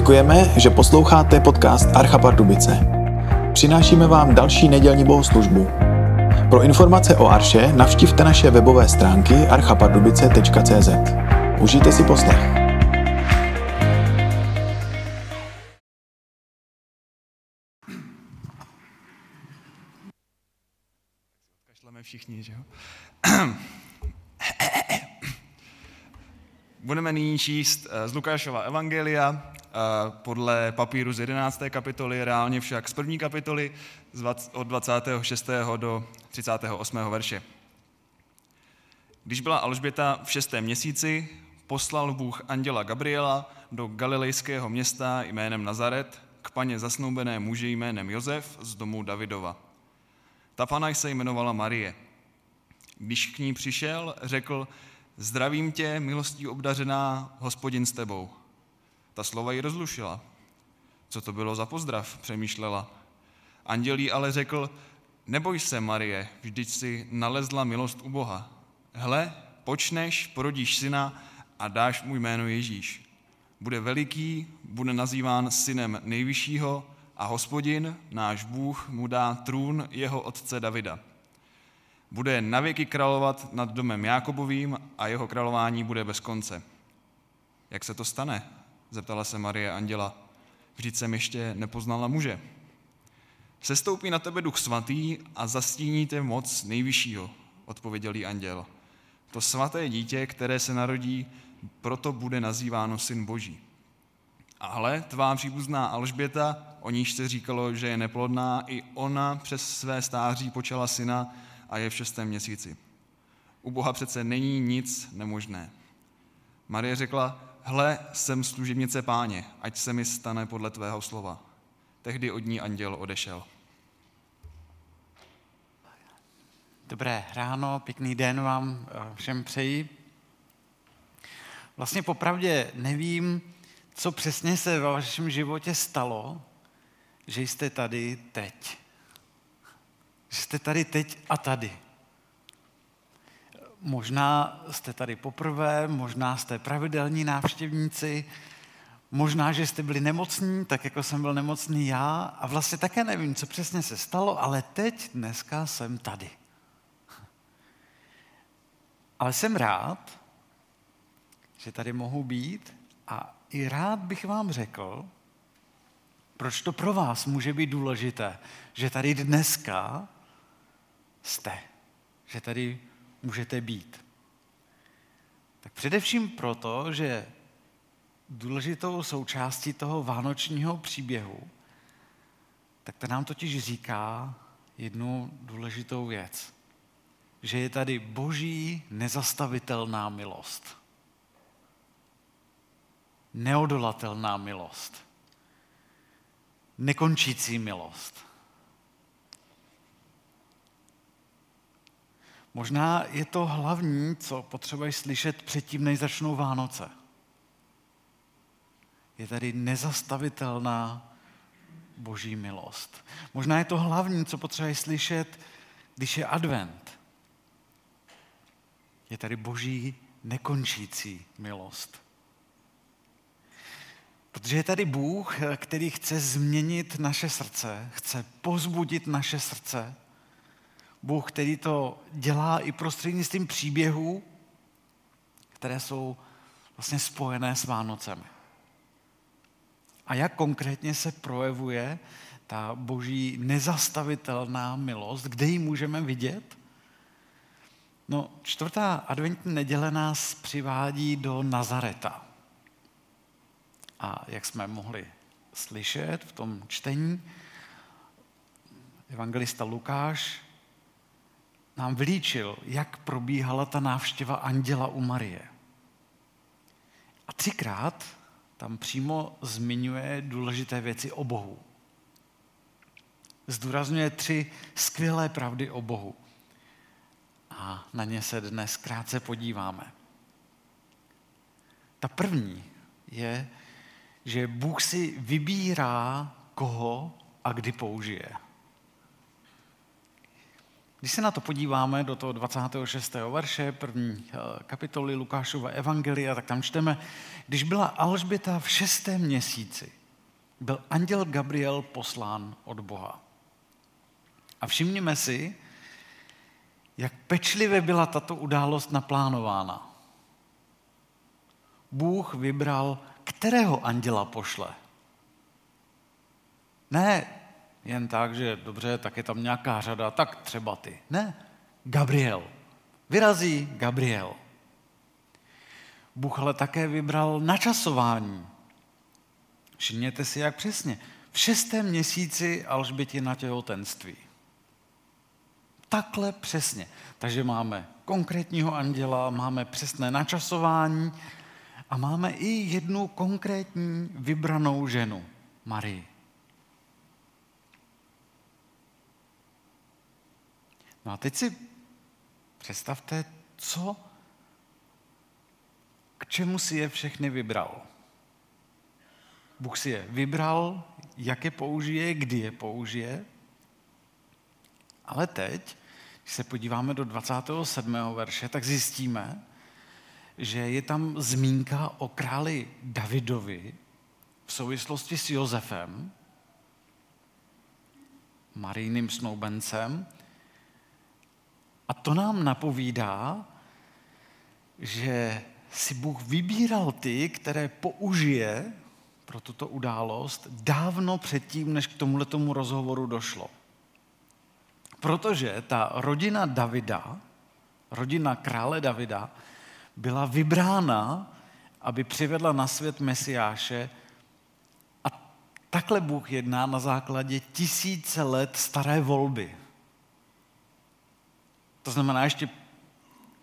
Děkujeme, že posloucháte podcast Archa Pardubice. Přinášíme vám další nedělní bohoslužbu. Pro informace o Arše navštivte naše webové stránky archapardubice.cz. Užijte si poslech. Kašleme všichni, že jo? Budeme nyní číst z Lukášova Evangelia podle papíru z 11. kapitoly, reálně však z 1. kapitoly od 26. do 38. verše. Když byla Alžběta v 6. měsíci, poslal Bůh anděla Gabriela do galilejského města jménem Nazaret k paně zasnoubené muži jménem Josef z domu Davidova. Ta pana se jmenovala Marie. Když k ní přišel, řekl: Zdravím tě, milostí obdařená, Hospodin s tebou. Ta slova ji rozlušila. Co to bylo za pozdrav, přemýšlela. Anděl jí ale řekl: Neboj se, Marie, vždyť jsi nalezla milost u Boha. Hle, počneš, porodíš syna a dáš mu jméno Ježíš. Bude veliký, bude nazýván synem Nejvyššího a Hospodin, náš Bůh, mu dá trůn jeho otce Davida. Bude navěky královat nad domem Jákobovým a jeho králování bude bez konce. Jak se to stane? Zeptala se Marie anděla. Vždyť jsem ještě nepoznala muže. Sestoupí na tebe Duch Svatý a zastíní tě moc Nejvyššího, odpověděl jí anděl. To svaté dítě, které se narodí, proto bude nazýváno Syn Boží. A hle, tvá příbuzná Alžběta, o níž se říkalo, že je neplodná, i ona přes své stáří počala syna a je v 6. měsíci. U Boha přece není nic nemožné. Marie řekla: Hle, jsem služebnice Páně, ať se mi stane podle tvého slova. Tehdy od ní anděl odešel. Dobré ráno, pěkný den vám všem přeji. Vlastně popravdě nevím, co přesně se ve vašem životě stalo, že jste tady teď. Že jste tady teď a tady. Možná jste tady poprvé, možná jste pravidelní návštěvníci, možná, že jste byli nemocní, tak jako jsem byl nemocný já, a vlastně také nevím, co přesně se stalo, ale teď, dneska jsem tady. Ale jsem rád, že tady mohu být, a i rád bych vám řekl, proč to pro vás může být důležité, že tady dneska jste, že tady můžete být. Tak především proto, že důležitou součástí toho vánočního příběhu, tak to nám totiž říká jednu důležitou věc, že je tady Boží nezastavitelná milost. Neodolatelná milost. Nekončící milost. Možná je to hlavní, co potřebuješ slyšet předtím, než začnou Vánoce. Je tady nezastavitelná Boží milost. Možná je to hlavní, co potřebuješ slyšet, když je advent. Je tady Boží nekončící milost. Protože je tady Bůh, který chce změnit naše srdce, chce povzbudit naše srdce. Bůh, který to dělá i prostřednictvím příběhů, které jsou vlastně spojené s Vánocemi. A jak konkrétně se projevuje ta Boží nezastavitelná milost, kde ji můžeme vidět? No, 4. adventní neděle nás přivádí do Nazareta. A jak jsme mohli slyšet v tom čtení, evangelista Lukáš nám vylíčil, jak probíhala ta návštěva anděla u Marie. A 3krát tam přímo zmiňuje důležité věci o Bohu. Zdůrazňuje 3 skvělé pravdy o Bohu. A na ně se dnes krátce podíváme. Ta první je, že Bůh si vybírá, koho a kdy použije. Když se na to podíváme do toho 26. verše první kapitoly Lukášova Evangelia, tak tam čteme, když byla Alžběta v 6. měsíci, byl anděl Gabriel poslán od Boha. A všimněme si, jak pečlivě byla tato událost naplánována. Bůh vybral, kterého anděla pošle. Ne jen tak, že dobře, tak je tam nějaká řada, tak třeba ty. Ne, Gabriel. Vyrazí Gabriel. Bůh ale také vybral načasování. Všimněte si, jak přesně. V 6. měsíci Alžběti na těhotenství. Takhle přesně. Takže máme konkrétního anděla, máme přesné načasování a máme i jednu konkrétní vybranou ženu, Marii. No a teď si představte, k čemu si je všechny vybral. Bůh si je vybral, jak je použije, kdy je použije. Ale teď, když se podíváme do 27. verše, tak zjistíme, že je tam zmínka o králi Davidovi v souvislosti s Josefem, Marijným snoubencem. A to nám napovídá, že si Bůh vybíral ty, které použije pro tuto událost dávno předtím, než k tomuhletomu rozhovoru došlo. Protože ta rodina Davida, rodina krále Davida, byla vybrána, aby přivedla na svět Mesiáše, a takhle Bůh jedná na základě 1000 let staré volby. To znamená, ještě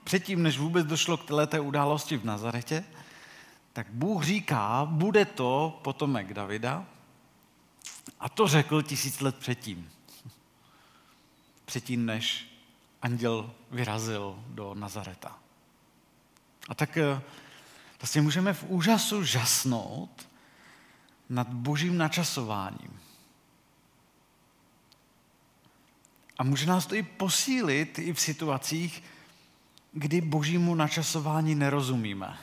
předtím, než vůbec došlo k této události v Nazaretě, tak Bůh říká, bude to potomek Davida, a to řekl 1000 let předtím. Předtím, než anděl vyrazil do Nazareta. A tak vlastně můžeme v úžasu žasnout nad božím načasováním. A může nás to i posílit i v situacích, kdy božímu načasování nerozumíme.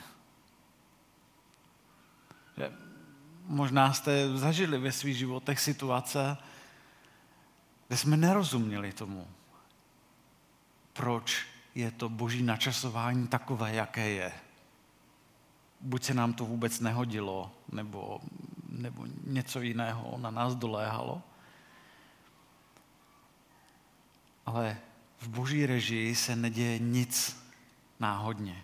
Možná jste zažili ve svých životech situace, kde jsme nerozuměli tomu, proč je to boží načasování takové, jaké je. Buď se nám to vůbec nehodilo, nebo něco jiného na nás doléhalo. Ale v boží režii se neděje nic náhodně.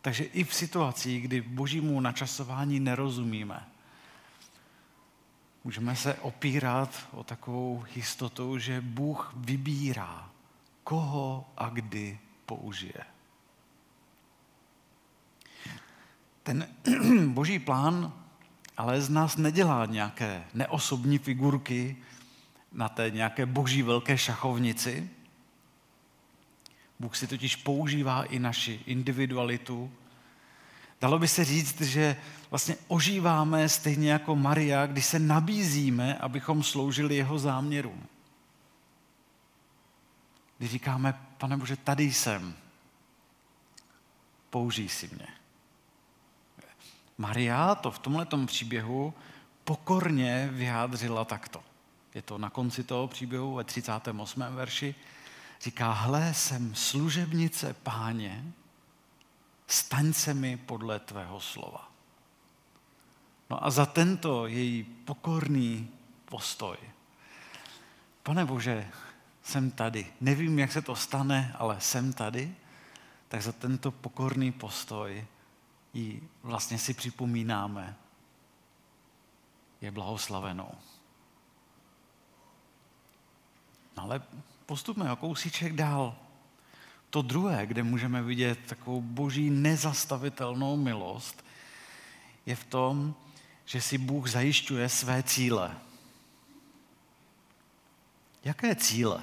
Takže i v situacích, kdy božímu načasování nerozumíme, můžeme se opírat o takovou jistotu, že Bůh vybírá, koho a kdy použije. Ten boží plán ale z nás nedělá nějaké neosobní figurky na té nějaké boží velké šachovnici. Bůh si totiž používá i naši individualitu. Dalo by se říct, že vlastně ožíváme stejně jako Maria, když se nabízíme, abychom sloužili jeho záměrům. Když říkáme, Pane Bože, tady jsem, použij si mě. Maria to v tomhletom příběhu pokorně vyjádřila takto. Je to na konci toho příběhu ve 38. verši. Říká, hle, jsem služebnice Páně, staň se mi podle tvého slova. No a za tento její pokorný postoj. Pane Bože, jsem tady. Nevím, jak se to stane, ale jsem tady. Tak za tento pokorný postoj ji vlastně si připomínáme. Je blahoslavenou. Ale postupme o kousíček dál. To druhé, kde můžeme vidět takovou boží nezastavitelnou milost, je v tom, že si Bůh zajišťuje své cíle. Jaké cíle?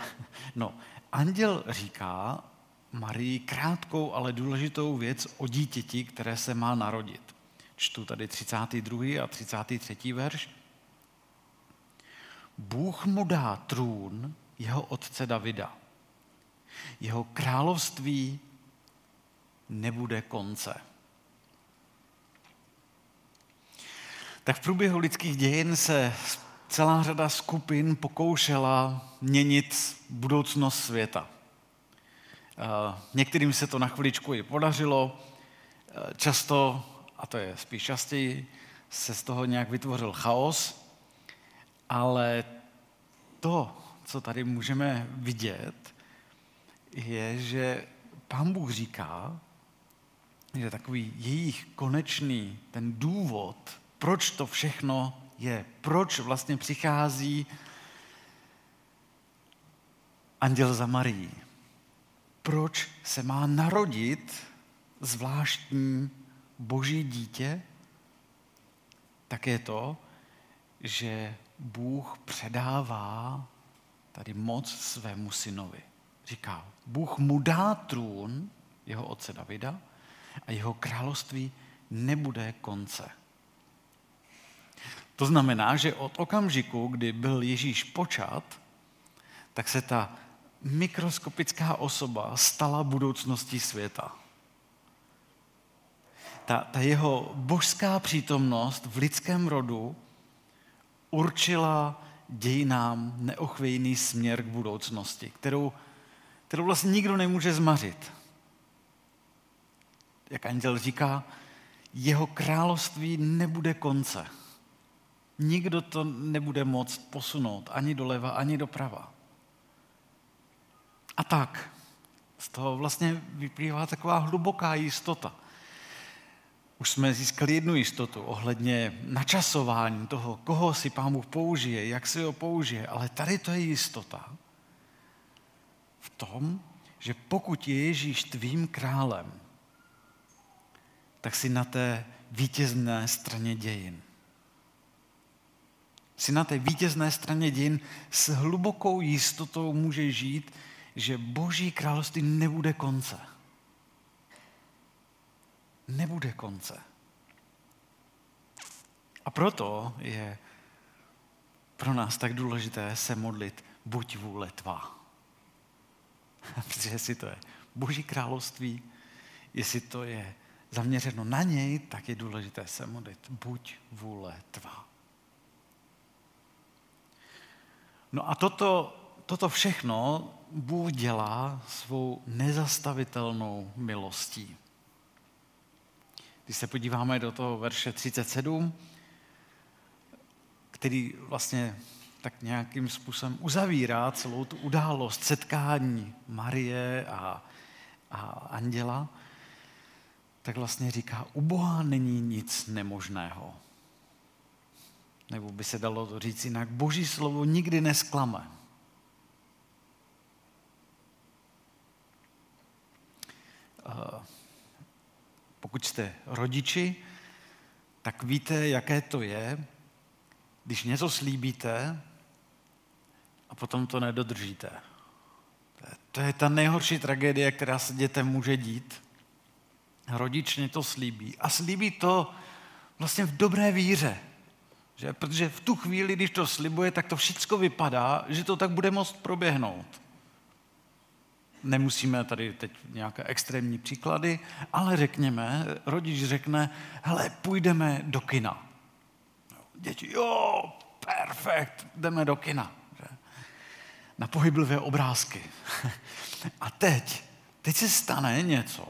No, anděl říká Marii krátkou, ale důležitou věc o dítěti, které se má narodit. Čtu tady 32. a 33. verš. Bůh mu dá trůn jeho otce Davida Jeho království nebude konce. Tak v průběhu lidských dějin se celá řada skupin pokoušela měnit budoucnost světa. Některým se to na chviličku i podařilo, často, a to je spíš častěji, se z toho nějak vytvořil chaos, ale to, co tady můžeme vidět, je, že Pán Bůh říká, že takový jejich konečný, ten důvod, proč to všechno je, proč vlastně přichází anděl za Marií, proč se má narodit zvláštní boží dítě, tak je to, že Bůh předává tady moc svému synovi. Říká, Bůh mu dá trůn, jeho otce Davida, a jeho království nebude konce. To znamená, že od okamžiku, kdy byl Ježíš počat, tak se ta mikroskopická osoba stala budoucností světa. Ta jeho božská přítomnost v lidském rodu určila dějinám neochvějný směr k budoucnosti, kterou vlastně nikdo nemůže zmařit. Jak anděl říká, jeho království nebude konce. Nikdo to nebude moct posunout ani doleva, ani doprava. A tak z toho vlastně vyplývá taková hluboká jistota. Už jsme získali jednu jistotu ohledně načasování toho, koho si Pán Bůh použije, jak si ho použije, ale tady to je jistota v tom, že pokud je Ježíš tvým králem, tak si na té vítězné straně dějin. Si na té vítězné straně dějin s hlubokou jistotou může žít, že Boží království nebude konce. Nebude konce. A proto je pro nás tak důležité se modlit buď vůle tvá. Protože jestli to je Boží království, jestli to je zaměřeno na něj, tak je důležité se modlit buď vůle tvá. No a toto všechno Bůh dělá svou nezastavitelnou milostí. Když se podíváme do toho verše 37, který vlastně tak nějakým způsobem uzavírá celou tu událost setkání Marie a anděla, tak vlastně říká, u Boha není nic nemožného. Nebo by se dalo to říct jinak, Boží slovo nikdy nesklame. Pokud jste rodiči, tak víte, jaké to je, když něco slíbíte a potom to nedodržíte. To je ta nejhorší tragédie, která se dětem může dít. Rodič něco slíbí. A slíbí to vlastně v dobré víře. Že? Protože v tu chvíli, když to slibuje, tak to všechno vypadá, že to tak bude moct proběhnout. Nemusíme tady teď nějaké extrémní příklady, ale řekněme, rodič řekne, hele, půjdeme do kina. Děti, jo, perfekt, jdeme do kina. Že? Na pohyblivé obrázky. A teď se stane něco.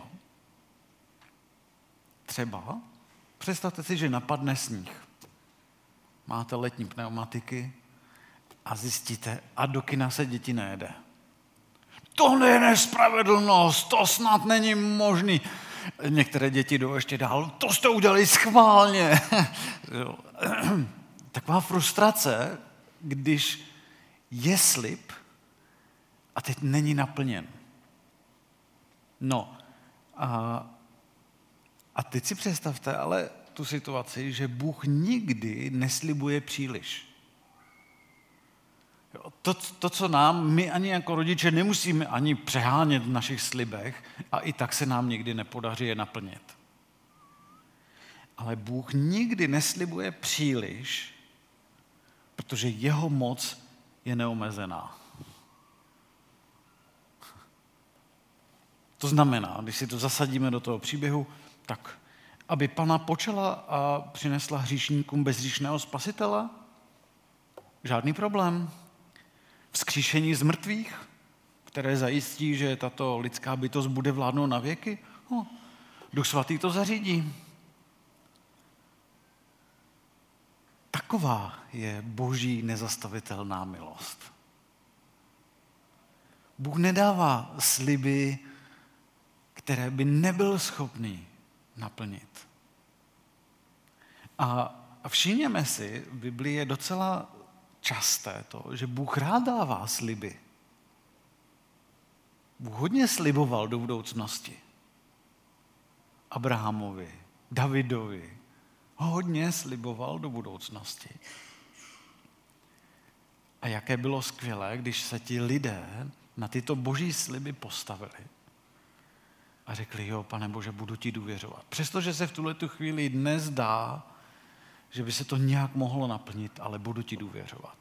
Třeba, představte si, že napadne sníh. Máte letní pneumatiky a zjistíte, a do kina se děti nejede. Tohle je nespravedlnost, to snad není možný. Některé děti jdou ještě dál, to jste udělali schválně. Taková frustrace, když je slib a teď není naplněn. No a teď si představte, ale tu situaci, že Bůh nikdy neslibuje příliš. To, co nám, my ani jako rodiče nemusíme ani přehánět v našich slibech a i tak se nám nikdy nepodaří je naplnit. Ale Bůh nikdy neslibuje příliš, protože jeho moc je neomezená. To znamená, když si to zasadíme do toho příběhu, tak aby Panna počala a přinesla hříšníkům bezříšného spasitela, žádný problém. Vzkříšení z mrtvých, které zajistí, že tato lidská bytost bude vládnout na věky, Duch Svatý to zařídí. Taková je boží nezastavitelná milost. Bůh nedává sliby, které by nebyl schopný naplnit. A všimněme si, v Biblii je docela časté to, že Bůh rád dává sliby. Bůh hodně sliboval do budoucnosti. Abrahamovi, Davidovi, hodně sliboval do budoucnosti. A jaké bylo skvělé, když se ti lidé na tyto boží sliby postavili a řekli, jo, Pane Bože, budu ti důvěřovat. Přestože se v tuhletu chvíli nezdá, že by se to nějak mohlo naplnit, ale budu ti důvěřovat.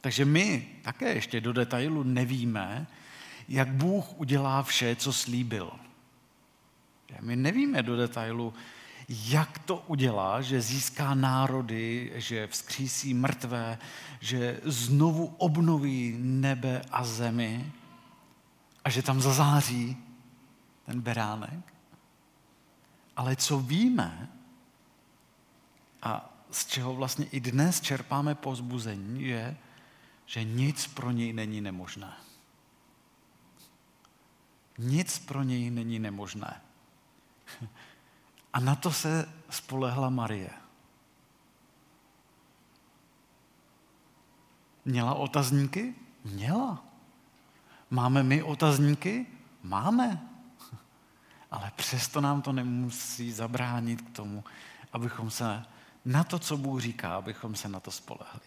Takže my také ještě do detailu nevíme, jak Bůh udělá vše, co slíbil. My nevíme do detailu, jak to udělá, že získá národy, že vzkřísí mrtvé, že znovu obnoví nebe a zemi a že tam zazáří ten beránek. Ale co víme a z čeho vlastně i dnes čerpáme povzbuzení, je, že nic pro něj není nemožné. Nic pro něj není nemožné. A na to se spolehla Marie. Měla otazníky? Měla. Máme my otazníky? Máme. Ale přesto nám to nemusí zabránit k tomu, abychom se na to, co Bůh říká, abychom se na to spolehli.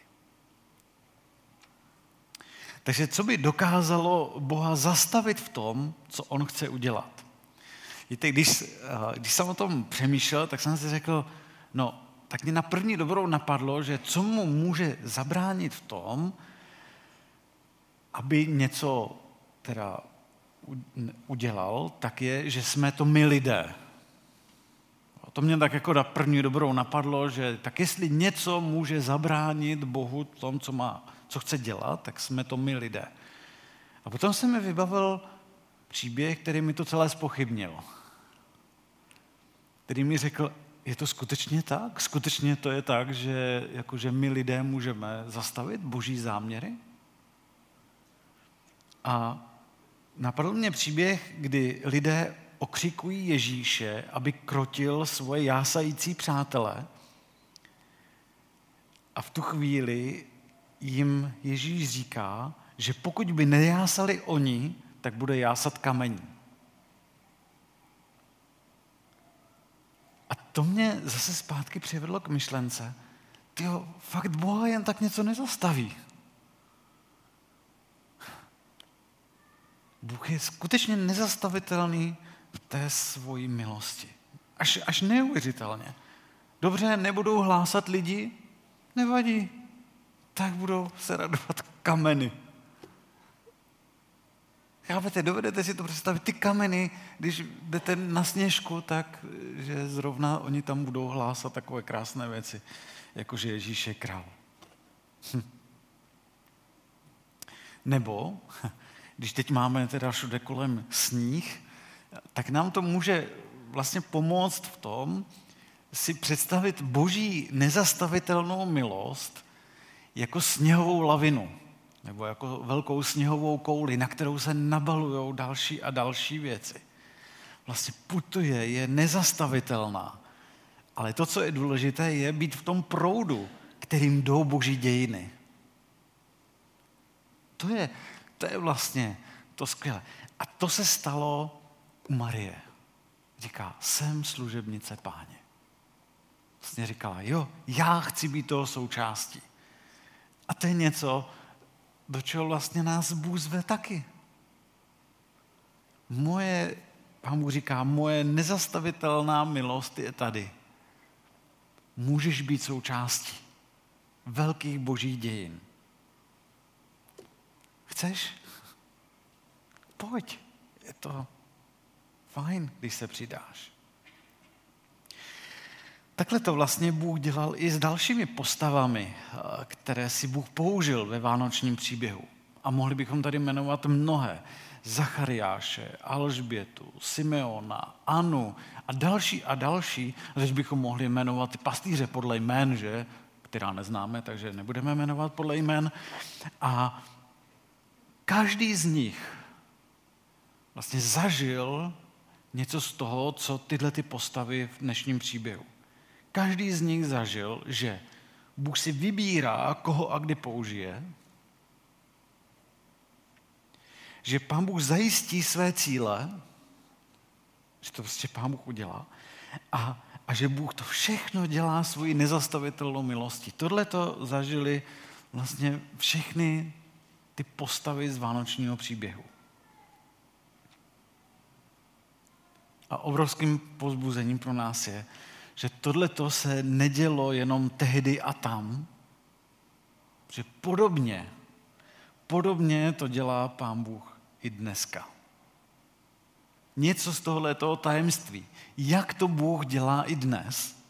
Takže co by dokázalo Boha zastavit v tom, co on chce udělat? Víte, když jsem o tom přemýšlel, tak jsem si řekl, no, tak mě na první dobrou napadlo, že co mu může zabránit v tom, aby něco teda udělal, tak je, že jsme to my lidé. To mě tak jako na první dobrou napadlo, že tak jestli něco může zabránit Bohu v tom, co chce dělat, tak jsme to my lidé. A potom se mi vybavil příběh, který mi to celé zpochybnil. Který mi řekl, je to skutečně tak? Skutečně to je tak, že jakože my lidé můžeme zastavit boží záměry? A napadl mě příběh, kdy lidé okřikují Ježíše, aby krotil svoje jásající přátele. A v tu chvíli jim Ježíš říká, že pokud by nejásali oni, tak bude jásat kamení. A to mě zase zpátky přivedlo k myšlence, tyjo, fakt Boha jen tak něco nezastaví. Bůh je skutečně nezastavitelný v té svojí milosti. Až neuvěřitelně. Dobře, nebudou hlásat lidi? Nevadí. Tak budou se radovat kameny. Chápete, dovedete si to představit, ty kameny, když jdete na sněžku, tak že zrovna oni tam budou hlásat takové krásné věci, jako že Ježíš je král. Nebo, když teď máme teda všude kolem sníh, tak nám to může vlastně pomoct v tom, si představit boží nezastavitelnou milost jako sněhovou lavinu, nebo jako velkou sněhovou kouli, na kterou se nabalujou další a další věci. Vlastně putuje, je nezastavitelná. Ale to, co je důležité, je být v tom proudu, kterým jdou boží dějiny. To je vlastně to skvělé. A to se stalo u Marie. Říká, jsem služebnice Páně. Vlastně říkala, jo, já chci být toho součástí. A to je něco, do čeho vlastně nás Bůh zve taky. Pán Bůh říká, moje nezastavitelná milost je tady. Můžeš být součástí velkých božích dějin. Chceš? Pojď. je to fajn, když se přidáš. Takhle to vlastně Bůh dělal i s dalšími postavami, které si Bůh použil ve vánočním příběhu. A mohli bychom tady jmenovat mnohé. Zachariáše, Alžbětu, Simeona, Anu a další, než bychom mohli jmenovat pastýře podle jmén, že? Která neznáme, takže nebudeme jmenovat podle jmén. A každý z nich vlastně zažil něco z toho, co tyhle ty postavy v dnešním příběhu. Každý z nich zažil, že Bůh si vybírá, koho a kdy použije, že Pán Bůh zajistí své cíle, že to prostě Pán Bůh udělá, a že Bůh to všechno dělá svojí nezastavitelnou milostí. Tohle to zažili vlastně všechny ty postavy z vánočního příběhu. A obrovským povzbuzením pro nás je, že tohleto se nedělo jenom tehdy a tam, že podobně to dělá Pán Bůh i dneska. Něco z tohletoho tajemství, jak to Bůh dělá i dnes,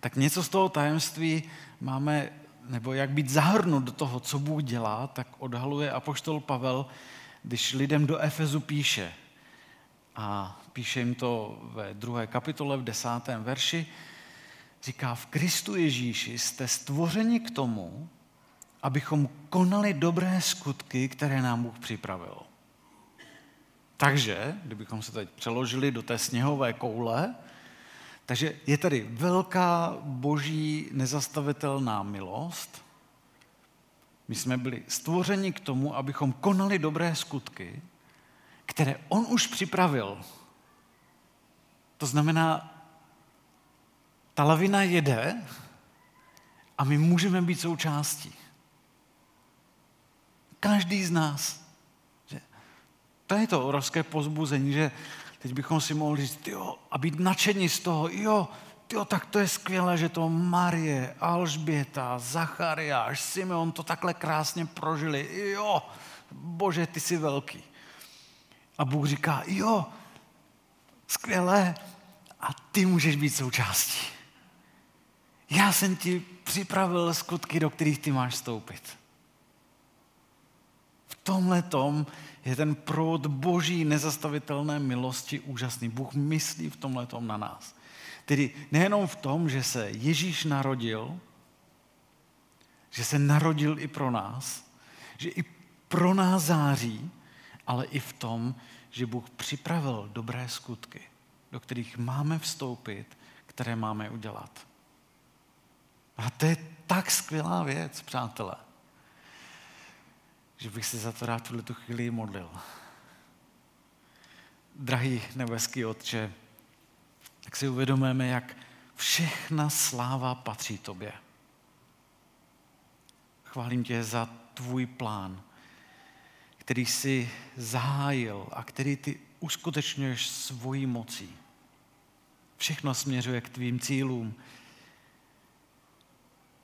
tak něco z toho tajemství máme, nebo jak být zahrnut do toho, co Bůh dělá, tak odhaluje apoštol Pavel, když lidem do Efezu píše, a píše jim to ve 2. kapitole v 10. verši, říká, v Kristu Ježíši jste stvořeni k tomu, abychom konali dobré skutky, které nám Bůh připravil. Takže, kdybychom se teď přeložili do té sněhové koule, takže je tady velká boží nezastavitelná milost. My jsme byli stvořeni k tomu, abychom konali dobré skutky, které on už připravil. To znamená, ta lavina jede a my můžeme být součástí. Každý z nás. To je to obrovské povzbuzení, že teď bychom si mohli říct, a být nadšení z toho, tak to je skvělé, že to Marie, Alžběta, Zachariáš, Simeon to takhle krásně prožili. Bože, ty jsi velký. A Bůh říká, skvělé, a ty můžeš být součástí. Já jsem ti připravil skutky, do kterých ty máš vstoupit. V tomhletom je ten proud boží nezastavitelné milosti úžasný. Bůh myslí v tomhletom na nás. Tedy nejenom v tom, že se Ježíš narodil, že se narodil i pro nás, že i pro nás září, ale i v tom, že Bůh připravil dobré skutky, do kterých máme vstoupit, které máme udělat. A to je tak skvělá věc, přátelé, že bych se za to rád tuhle tu chvíli modlil. Drahý nebeský Otče, tak si uvědomujeme, jak všechna sláva patří tobě. Chválím tě za tvůj plán, který jsi zahájil a který ty uskutečňuješ svojí mocí. Všechno směřuje k tvým cílům.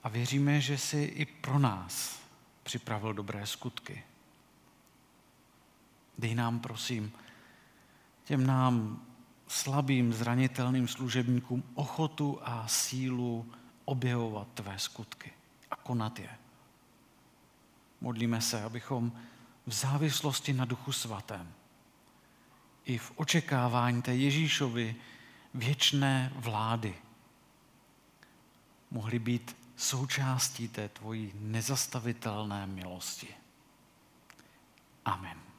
A věříme, že jsi i pro nás připravil dobré skutky. Dej nám, prosím, těm nám slabým, zranitelným služebníkům ochotu a sílu objevovat tvé skutky a konat je. Modlíme se, abychom v závislosti na Duchu Svatém i v očekávání té Ježíšovy věčné vlády mohli být součástí té tvojí nezastavitelné milosti. Amen.